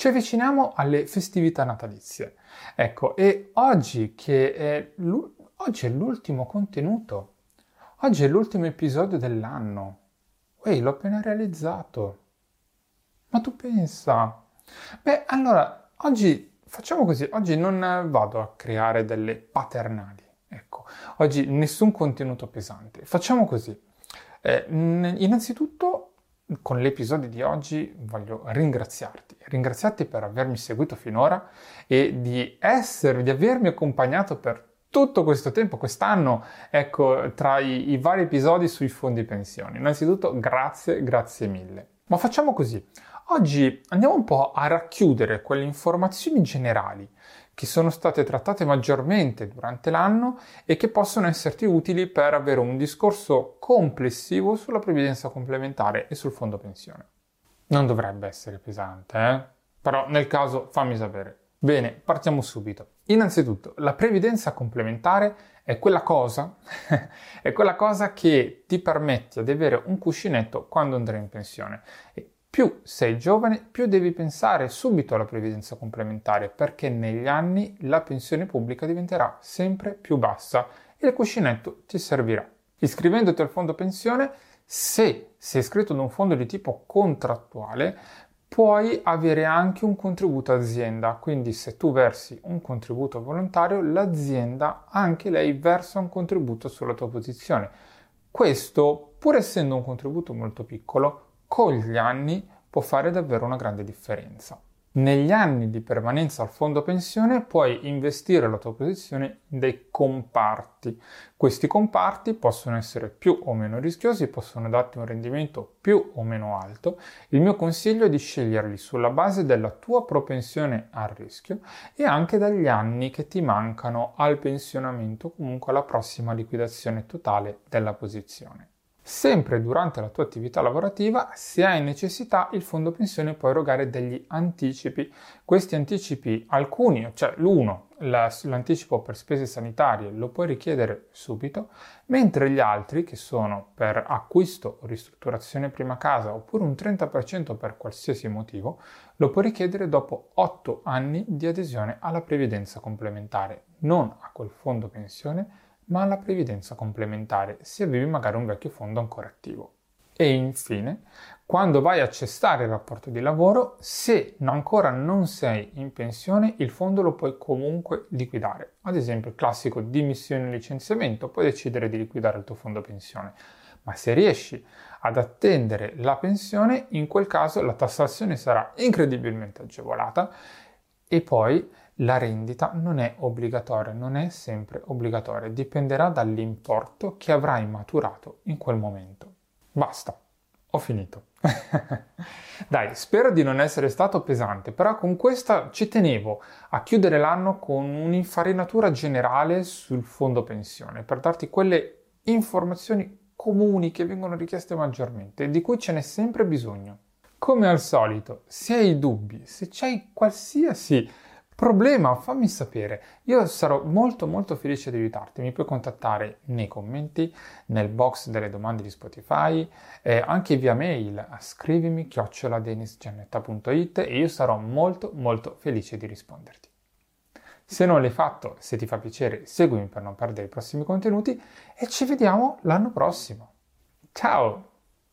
Ci avviciniamo alle festività natalizie. Ecco, e oggi che oggi è l'ultimo contenuto. Oggi è l'ultimo episodio dell'anno. Ehi, l'ho appena realizzato. Ma tu pensa? Beh, allora, oggi facciamo così. Oggi non vado a creare delle paternali. Ecco, oggi nessun contenuto pesante. Facciamo così. Innanzitutto, con l'episodio di oggi voglio ringraziarti per avermi seguito finora e di avermi accompagnato per tutto questo tempo, quest'anno, ecco, tra i vari episodi sui fondi pensione. Innanzitutto grazie mille. Ma facciamo così, oggi andiamo un po' a racchiudere quelle informazioni generali che sono state trattate maggiormente durante l'anno e che possono esserti utili per avere un discorso complessivo sulla previdenza complementare e sul fondo pensione. Non dovrebbe essere pesante, Però nel caso fammi sapere. Bene, partiamo subito. Innanzitutto, la previdenza complementare è quella cosa che ti permette di avere un cuscinetto quando andrai in pensione. E più sei giovane, più devi pensare subito alla previdenza complementare, perché negli anni la pensione pubblica diventerà sempre più bassa e il cuscinetto ti servirà. Iscrivendoti al fondo pensione, se sei iscritto ad un fondo di tipo contrattuale, puoi avere anche un contributo azienda, quindi se tu versi un contributo volontario, l'azienda anche lei versa un contributo sulla tua posizione. Questo, pur essendo un contributo molto piccolo, con gli anni può fare davvero una grande differenza. Negli anni di permanenza al fondo pensione puoi investire la tua posizione in dei comparti. Questi comparti possono essere più o meno rischiosi, possono darti un rendimento più o meno alto. Il mio consiglio è di sceglierli sulla base della tua propensione al rischio e anche dagli anni che ti mancano al pensionamento, comunque alla prossima liquidazione totale della posizione. Sempre durante la tua attività lavorativa, se hai necessità, il fondo pensione può erogare degli anticipi. Questi anticipi, alcuni, cioè l'uno, l'anticipo per spese sanitarie, lo puoi richiedere subito, mentre gli altri, che sono per acquisto o ristrutturazione prima casa, oppure un 30% per qualsiasi motivo, lo puoi richiedere dopo 8 anni di adesione alla previdenza complementare, non a quel fondo pensione, ma alla previdenza complementare, se avevi magari un vecchio fondo ancora attivo. E infine, quando vai a cessare il rapporto di lavoro, se ancora non sei in pensione, il fondo lo puoi comunque liquidare. Ad esempio, il classico dimissione e licenziamento, puoi decidere di liquidare il tuo fondo pensione. Ma se riesci ad attendere la pensione, in quel caso la tassazione sarà incredibilmente agevolata e poi la rendita non è obbligatoria, non è sempre obbligatoria, dipenderà dall'importo che avrai maturato in quel momento. Basta, ho finito. Dai, spero di non essere stato pesante, però con questa ci tenevo a chiudere l'anno con un'infarinatura generale sul fondo pensione, per darti quelle informazioni comuni che vengono richieste maggiormente e di cui ce n'è sempre bisogno. Come al solito, se hai dubbi, se c'hai qualsiasi problema, fammi sapere, io sarò molto felice di aiutarti. Mi puoi contattare nei commenti, nel box delle domande di Spotify, anche via mail a scrivimi@denisgiannetta.it e io sarò molto felice di risponderti. Se non l'hai fatto, se ti fa piacere, seguimi per non perdere i prossimi contenuti e ci vediamo l'anno prossimo. Ciao!